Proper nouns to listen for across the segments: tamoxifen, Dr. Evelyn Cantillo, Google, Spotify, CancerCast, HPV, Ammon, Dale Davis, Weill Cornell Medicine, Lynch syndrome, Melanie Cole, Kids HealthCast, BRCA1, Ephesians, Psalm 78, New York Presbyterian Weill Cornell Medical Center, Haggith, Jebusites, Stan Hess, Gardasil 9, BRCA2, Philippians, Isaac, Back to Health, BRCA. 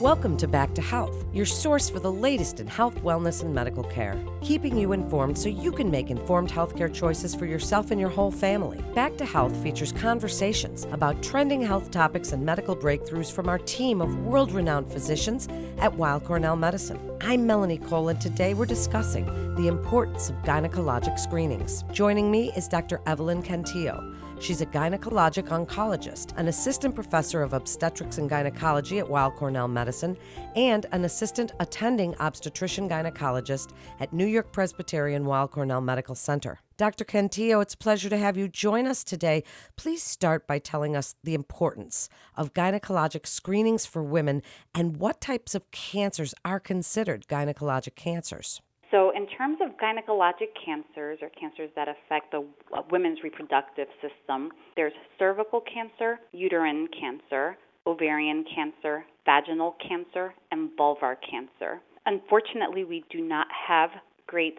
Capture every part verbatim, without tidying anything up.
Welcome to Back to Health, your source for the latest in health, wellness, and medical care, keeping you informed so you can make informed healthcare choices for yourself and your whole family. Back to Health features conversations about trending health topics and medical breakthroughs from our team of world-renowned physicians at Weill Cornell Medicine. I'm Melanie Cole, and today we're discussing the importance of gynecologic screenings. Joining me is Doctor Evelyn Cantillo. She's a gynecologic oncologist, an assistant professor of obstetrics and gynecology at Weill Cornell Medicine, and an assistant attending obstetrician gynecologist at New York Presbyterian Weill Cornell Medical Center. Doctor Cantillo, it's a pleasure to have you join us today. Please start by telling us the importance of gynecologic screenings for women and what types of cancers are considered gynecologic cancers. So in terms of gynecologic cancers, or cancers that affect the women's reproductive system, there's cervical cancer, uterine cancer, ovarian cancer, vaginal cancer, and vulvar cancer. Unfortunately, we do not have great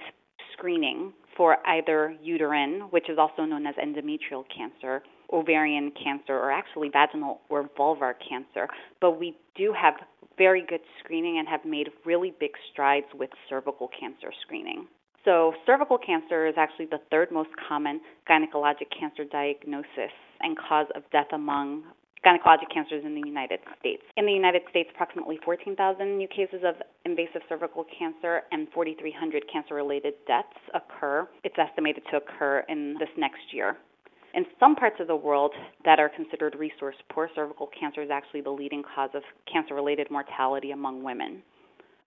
screening for either uterine, which is also known as endometrial cancer, ovarian cancer, or actually vaginal or vulvar cancer, but we do have very good screening and have made really big strides with cervical cancer screening. So cervical cancer is actually the third most common gynecologic cancer diagnosis and cause of death among gynecologic cancers in the United States. In the United States, approximately fourteen thousand new cases of invasive cervical cancer and four thousand three hundred cancer-related deaths occur. It's estimated to occur in this next year. In some parts of the world that are considered resource-poor, cervical cancer is actually the leading cause of cancer-related mortality among women.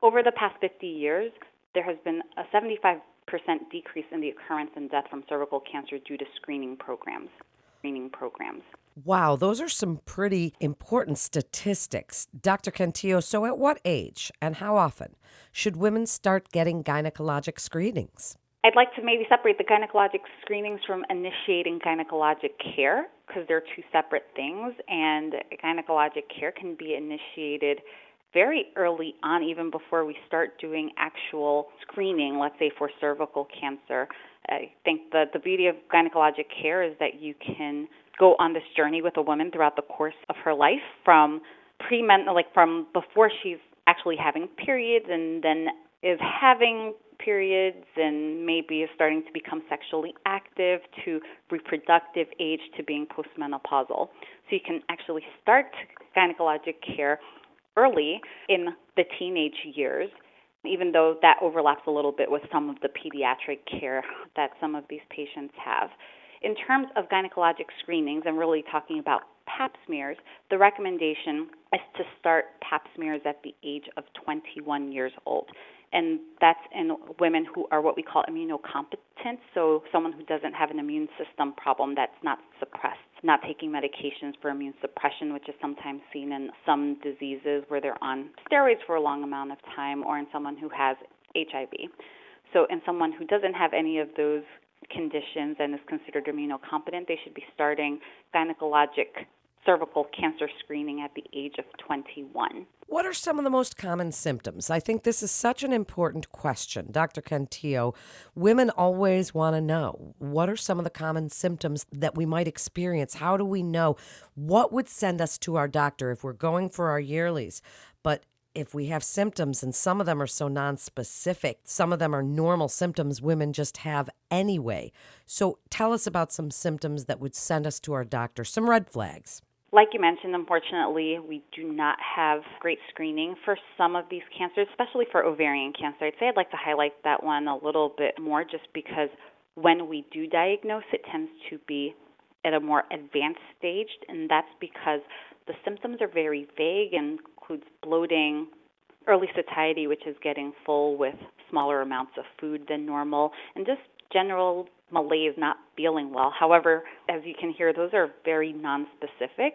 Over the past fifty years, there has been a seventy-five percent decrease in the occurrence and death from cervical cancer due to screening programs. Screening programs. Wow, those are some pretty important statistics. Doctor Cantillo, so at what age and how often should women start getting gynecologic screenings? I'd like to maybe separate the gynecologic screenings from initiating gynecologic care, because they're two separate things, and gynecologic care can be initiated very early on, even before we start doing actual screening, let's say for cervical cancer. I think that the beauty of gynecologic care is that you can go on this journey with a woman throughout the course of her life, from premenstrual, like from before she's actually having periods and then is having periods and maybe is starting to become sexually active, to reproductive age, to being postmenopausal. So you can actually start gynecologic care early in the teenage years, even though that overlaps a little bit with some of the pediatric care that some of these patients have. In terms of gynecologic screenings, I'm really talking about pap smears. The recommendation is to start pap smears at the age of twenty-one years old. And that's in women who are what we call immunocompetent, so someone who doesn't have an immune system problem that's not suppressed, not taking medications for immune suppression, which is sometimes seen in some diseases where they're on steroids for a long amount of time, or in someone who has H I V. So in someone who doesn't have any of those conditions and is considered immunocompetent, they should be starting gynecologic cervical cancer screening at the age of twenty-one. What are some of the most common symptoms? I think this is such an important question, Doctor Cantillo. Women always want to know, what are some of the common symptoms that we might experience? How do we know? What would send us to our doctor if we're going for our yearlies? But if we have symptoms, and some of them are so nonspecific, some of them are normal symptoms women just have anyway. So tell us about some symptoms that would send us to our doctor, some red flags. Like you mentioned, unfortunately, we do not have great screening for some of these cancers, especially for ovarian cancer. I'd say I'd like to highlight that one a little bit more just because when we do diagnose, it tends to be at a more advanced stage, and that's because the symptoms are very vague and includes bloating, early satiety, which is getting full with smaller amounts of food than normal, and just general malaise, not feeling well. However, as you can hear, those are very nonspecific.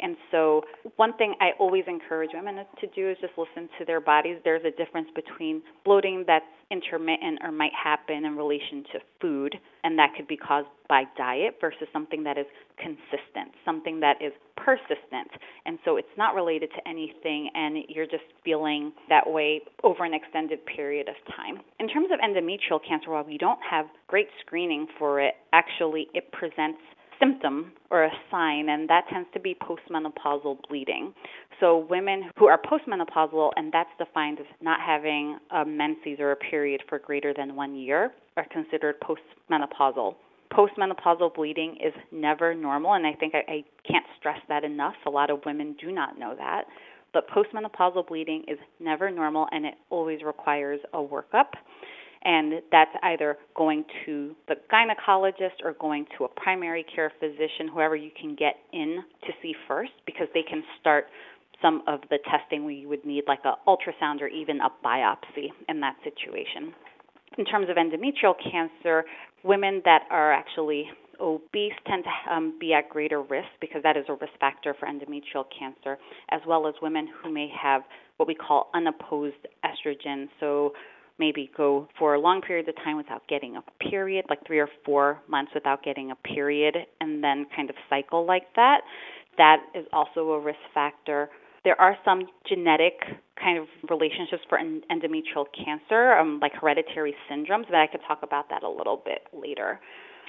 And so one thing I always encourage women to do is just listen to their bodies. There's a difference between bloating that's intermittent or might happen in relation to food, and that could be caused by diet, versus something that is consistent, something that is persistent. And so it's not related to anything, and you're just feeling that way over an extended period of time. In terms of endometrial cancer, while we don't have great screening for it, actually it presents symptom or a sign, and that tends to be postmenopausal bleeding. So women who are postmenopausal, and that's defined as not having a menses or a period for greater than one year, are considered postmenopausal. Postmenopausal bleeding is never normal, and I think I, I can't stress that enough. A lot of women do not know that. But postmenopausal bleeding is never normal, and it always requires a workup. And that's either going to the gynecologist or going to a primary care physician, whoever you can get in to see first, because they can start some of the testing we would need, like an ultrasound or even a biopsy in that situation. In terms of endometrial cancer, women that are actually obese tend to um, be at greater risk, because that is a risk factor for endometrial cancer, as well as women who may have what we call unopposed estrogen. So maybe go for a long period of time without getting a period, like three or four months without getting a period, and then kind of cycle like that. That is also a risk factor. There are some genetic kind of relationships for endometrial cancer, um, like hereditary syndromes, but I could talk about that a little bit later.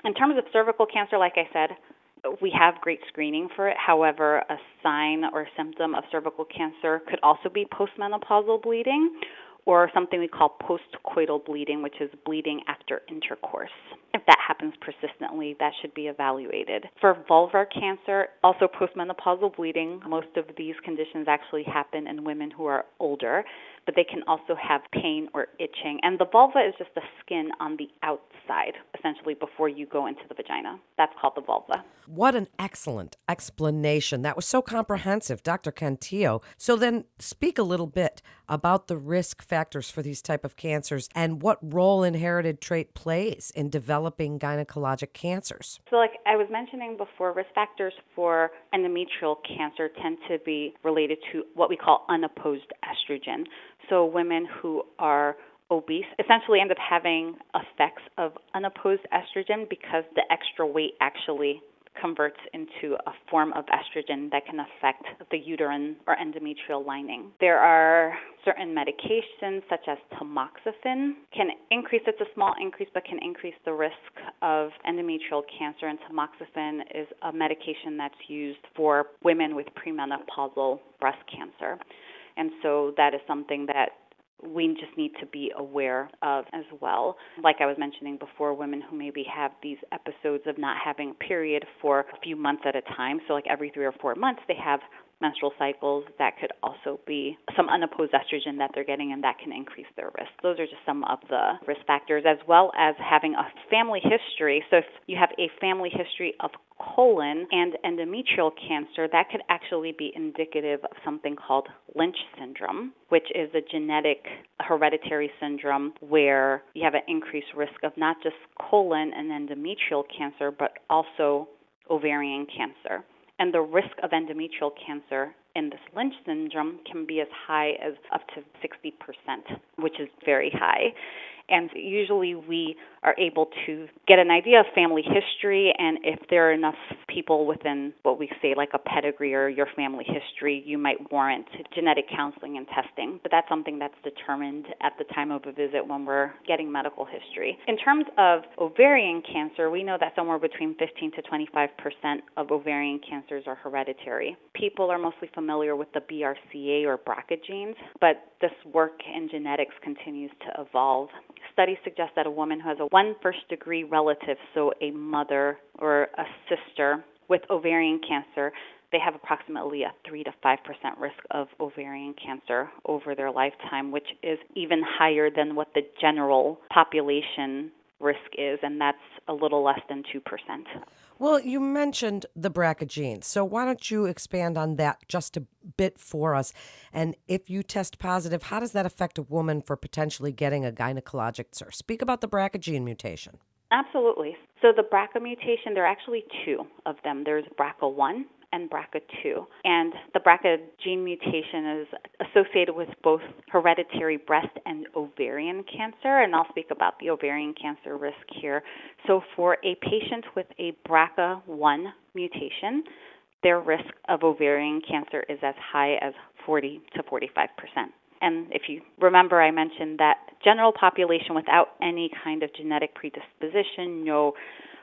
In terms of cervical cancer, like I said, we have great screening for it. However, a sign or symptom of cervical cancer could also be postmenopausal bleeding, or something we call postcoital bleeding, which is bleeding after intercourse. If that happens persistently, that should be evaluated. For vulvar cancer, also postmenopausal bleeding, most of these conditions actually happen in women who are older, but they can also have pain or itching. And the vulva is just the skin on the outside, essentially, before you go into the vagina. That's called the vulva. What an excellent explanation. That was so comprehensive, Doctor Cantillo. So then speak a little bit about the risk factors for these type of cancers and what role inherited trait plays in developing gynecologic cancers. So like I was mentioning before, risk factors for endometrial cancer tend to be related to what we call unopposed estrogen. So women who are obese essentially end up having effects of unopposed estrogen, because the extra weight actually converts into a form of estrogen that can affect the uterine or endometrial lining. There are certain medications, such as tamoxifen, can increase, it's a small increase, but can increase the risk of endometrial cancer. And tamoxifen is a medication that's used for women with premenopausal breast cancer. And so that is something that we just need to be aware of as well. Like I was mentioning before, women who maybe have these episodes of not having a period for a few months at a time, so like every three or four months they have menstrual cycles, that could also be some unopposed estrogen that they're getting, and that can increase their risk. Those are just some of the risk factors, as well as having a family history. So if you have a family history of colon and endometrial cancer, that could actually be indicative of something called Lynch syndrome, which is a genetic hereditary syndrome where you have an increased risk of not just colon and endometrial cancer, but also ovarian cancer. And the risk of endometrial cancer in this Lynch syndrome can be as high as up to sixty percent, which is very high. And usually we are able to get an idea of family history, and if there are enough people within what we say like a pedigree or your family history, you might warrant genetic counseling and testing. But that's something that's determined at the time of a visit when we're getting medical history. In terms of ovarian cancer, we know that somewhere between fifteen to twenty-five percent of ovarian cancers are hereditary. People are mostly familiar with the B R C A or B R C A genes, but this work in genetics continues to evolve. Studies suggest that a woman who has a one first-degree relative, so a mother or a sister with ovarian cancer, they have approximately a three to five percent risk of ovarian cancer over their lifetime, which is even higher than what the general population risk is, and that's a little less than two percent. Well, you mentioned the B R C A genes, so why don't you expand on that just a bit for us? And if you test positive, how does that affect a woman for potentially getting a gynecologic surgery? Speak about the B R C A gene mutation. Absolutely. So the B R C A mutation, there are actually two of them. There's B R C A one and B R C A two. And the B R C A gene mutation is associated with both hereditary breast and ovarian cancer, and I'll speak about the ovarian cancer risk here. So for a patient with a B R C A one mutation, their risk of ovarian cancer is as high as forty to forty-five percent. And if you remember, I mentioned that general population without any kind of genetic predisposition, no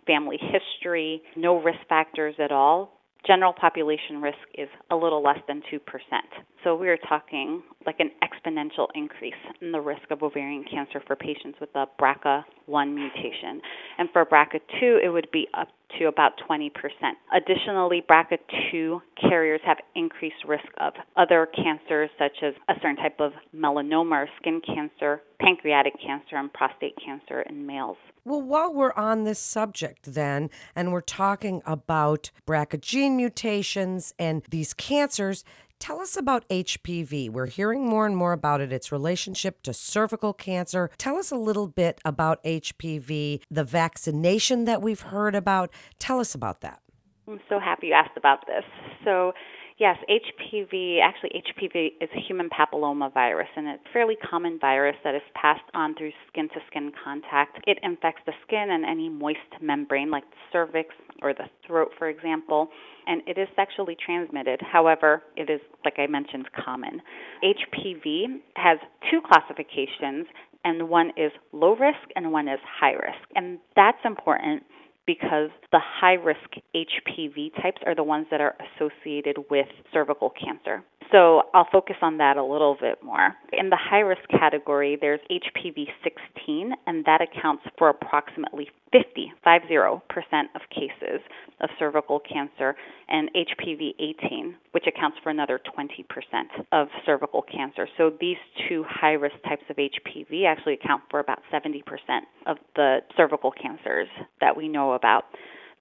family history, no risk factors at all, general population risk is a little less than two percent. So we're talking like an exponential increase in the risk of ovarian cancer for patients with a B R C A one mutation. And for B R C A two, it would be up to about twenty percent. Additionally, B R C A two carriers have increased risk of other cancers such as a certain type of melanoma or skin cancer, pancreatic cancer, and prostate cancer in males. Well, while we're on this subject then, and we're talking about B R C A gene mutations and these cancers, tell us about H P V. We're hearing more and more about it, its relationship to cervical cancer. Tell us a little bit about H P V, the vaccination that we've heard about. Tell us about that. I'm so happy you asked about this. So yes, H P V, actually H P V is a human papillomavirus, and it's a fairly common virus that is passed on through skin-to-skin contact. It infects the skin and any moist membrane like the cervix or the throat, for example, and it is sexually transmitted. However, it is, like I mentioned, common. H P V has two classifications, and one is low risk and one is high risk, and that's important because the high-risk H P V types are the ones that are associated with cervical cancer. So I'll focus on that a little bit more. In the high-risk category, there's H P V sixteen, and that accounts for approximately fifty percent of cases of cervical cancer, and H P V eighteen, which accounts for another twenty percent of cervical cancer. So these two high-risk types of H P V actually account for about seventy percent of the cervical cancers that we know about.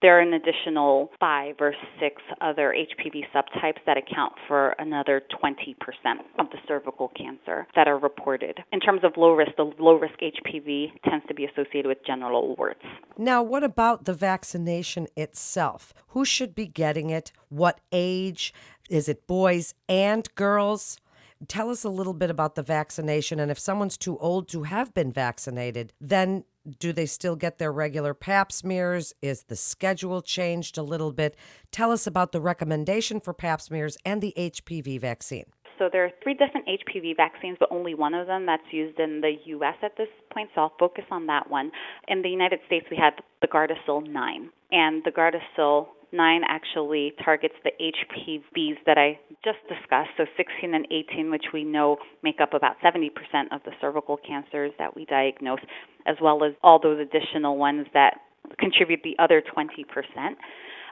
There are an additional five or six other H P V subtypes that account for another twenty percent of the cervical cancer that are reported. In terms of low risk, the low risk H P V tends to be associated with genital warts. Now, what about the vaccination itself? Who should be getting it? What age? Is it boys and girls? Tell us a little bit about the vaccination, and if someone's too old to have been vaccinated, then do they still get their regular pap smears? Is the schedule changed a little bit? Tell us about the recommendation for pap smears and the H P V vaccine. So there are three different H P V vaccines, but only one of them that's used in the U S at this point, so I'll focus on that one. In the United States, we have the Gardasil nine, and the Gardasil nine actually targets the H P Vs that I just discussed, so sixteen and eighteen, which we know make up about seventy percent of the cervical cancers that we diagnose, as well as all those additional ones that contribute the other twenty percent.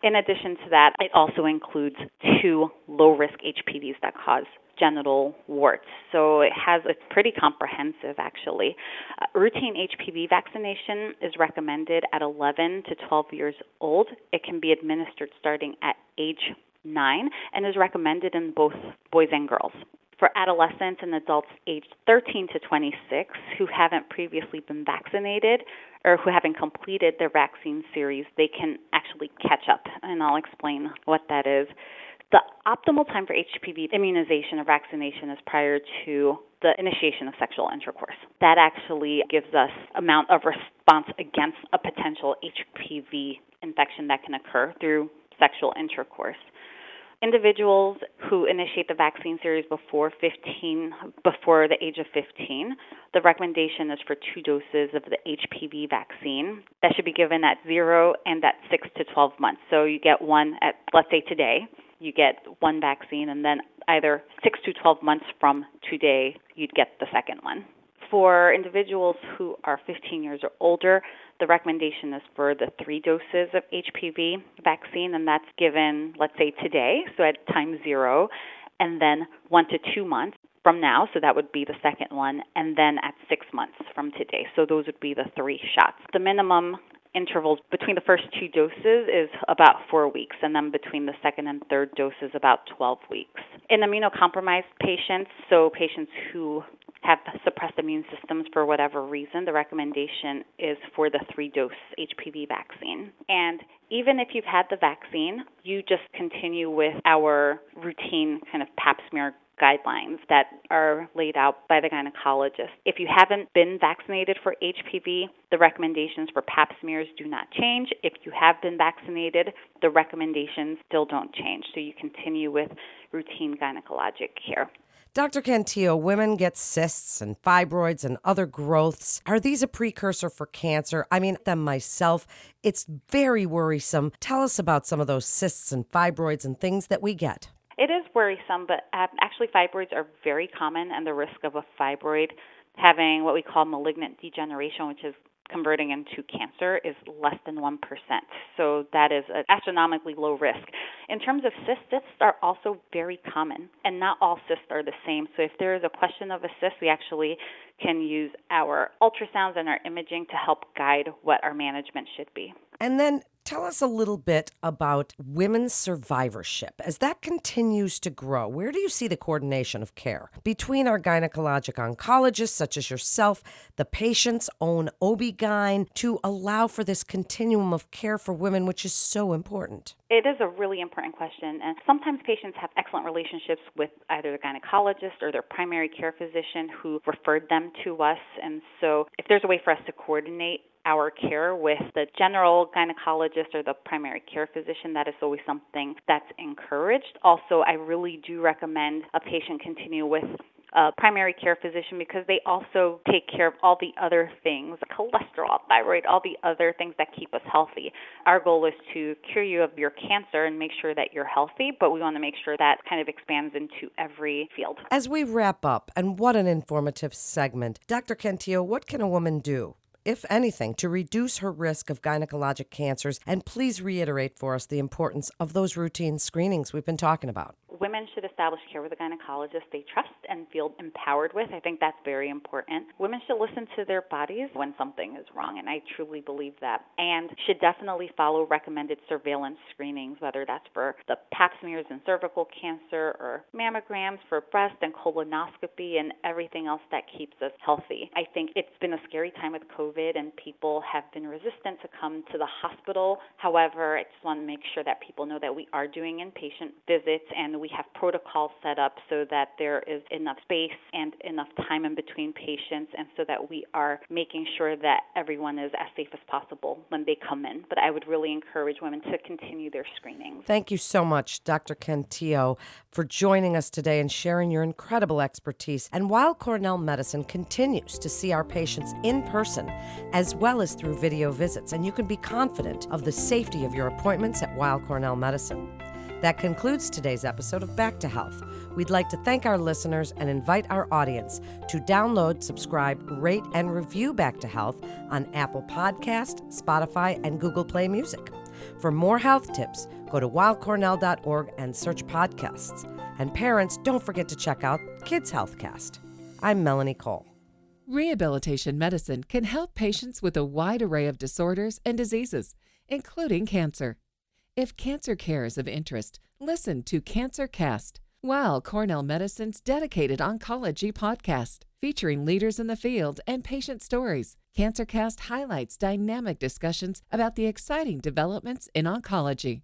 In addition to that, it also includes two low-risk H P Vs that cause genital warts. So it has it's pretty comprehensive, actually. Uh, routine H P V vaccination is recommended at eleven to twelve years old. It can be administered starting at age nine and is recommended in both boys and girls. For adolescents and adults aged thirteen to twenty-six who haven't previously been vaccinated or who haven't completed their vaccine series, they can actually catch up, and I'll explain what that is. The optimal time for H P V immunization or vaccination is prior to the initiation of sexual intercourse. That actually gives us amount of response against a potential H P V infection that can occur through sexual intercourse. Individuals who initiate the vaccine series before fifteen, before the age of fifteen, the recommendation is for two doses of the H P V vaccine. That should be given at zero and at six to twelve months. So you get one at, let's say today, you get one vaccine, and then either six to twelve months from today, you'd get the second one. For individuals who are fifteen years or older, the recommendation is for the three doses of H P V vaccine, and that's given, let's say, today, so at time zero, and then one to two months from now, so that would be the second one, and then at six months from today. So those would be the three shots. The minimum intervals between the first two doses is about four weeks, and then between the second and third doses, about twelve weeks. In immunocompromised patients, so patients who have suppressed immune systems for whatever reason, the recommendation is for the three-dose H P V vaccine. And even if you've had the vaccine, you just continue with our routine kind of pap smear guidelines that are laid out by the gynecologist. If you haven't been vaccinated for H P V, the recommendations for pap smears do not change. If you have been vaccinated, the recommendations still don't change. So you continue with routine gynecologic care. Doctor Cantillo, women get cysts and fibroids and other growths. Are these a precursor for cancer? I mean them myself. It's very worrisome. Tell us about some of those cysts and fibroids and things that we get. It is worrisome, but actually fibroids are very common, and the risk of a fibroid having what we call malignant degeneration, which is converting into cancer, is less than one percent. So that is an astronomically low risk. In terms of cysts, cysts are also very common, and not all cysts are the same. So if there is a question of a cyst, we actually can use our ultrasounds and our imaging to help guide what our management should be. And then tell us a little bit about women's survivorship. As that continues to grow, where do you see the coordination of care between our gynecologic oncologists, such as yourself, the patient's own O B G Y N, to allow for this continuum of care for women, which is so important? It is a really important question, and sometimes patients have excellent relationships with either the gynecologist or their primary care physician who referred them to us, and so if there's a way for us to coordinate our care with the general gynecologist or the primary care physician, that is always something that's encouraged. Also, I really do recommend a patient continue with a primary care physician because they also take care of all the other things, cholesterol, thyroid, all the other things that keep us healthy. Our goal is to cure you of your cancer and make sure that you're healthy, but we want to make sure that kind of expands into every field. As we wrap up, and what an informative segment, Doctor Cantillo, what can a woman do, if anything, to reduce her risk of gynecologic cancers? And please reiterate for us the importance of those routine screenings we've been talking about. Women should establish care with a gynecologist they trust and feel empowered with. I think that's very important. Women should listen to their bodies when something is wrong, and I truly believe that, and should definitely follow recommended surveillance screenings, whether that's for the pap smears and cervical cancer or mammograms for breast and colonoscopy and everything else that keeps us healthy. I think it's been a scary time with COVID, and people have been resistant to come to the hospital. However, I just want to make sure that people know that we are doing inpatient visits and we have protocols set up so that there is enough space and enough time in between patients, and so that we are making sure that everyone is as safe as possible when they come in. But I would really encourage women to continue their screenings. Thank you so much, Doctor Cantillo, for joining us today and sharing your incredible expertise. And while Cornell Medicine continues to see our patients in person, as well as through video visits, and you can be confident of the safety of your appointments at Weill Cornell Medicine. That concludes today's episode of Back to Health. We'd like to thank our listeners and invite our audience to download, subscribe, rate, and review Back to Health on Apple Podcast, Spotify, and Google Play Music. For more health tips, go to weill cornell dot org and search podcasts. And parents, don't forget to check out Kids HealthCast. I'm Melanie Cole. Rehabilitation medicine can help patients with a wide array of disorders and diseases, including cancer. If cancer care is of interest, listen to CancerCast, Weill Cornell Medicine's dedicated oncology podcast, featuring leaders in the field and patient stories. CancerCast highlights dynamic discussions about the exciting developments in oncology.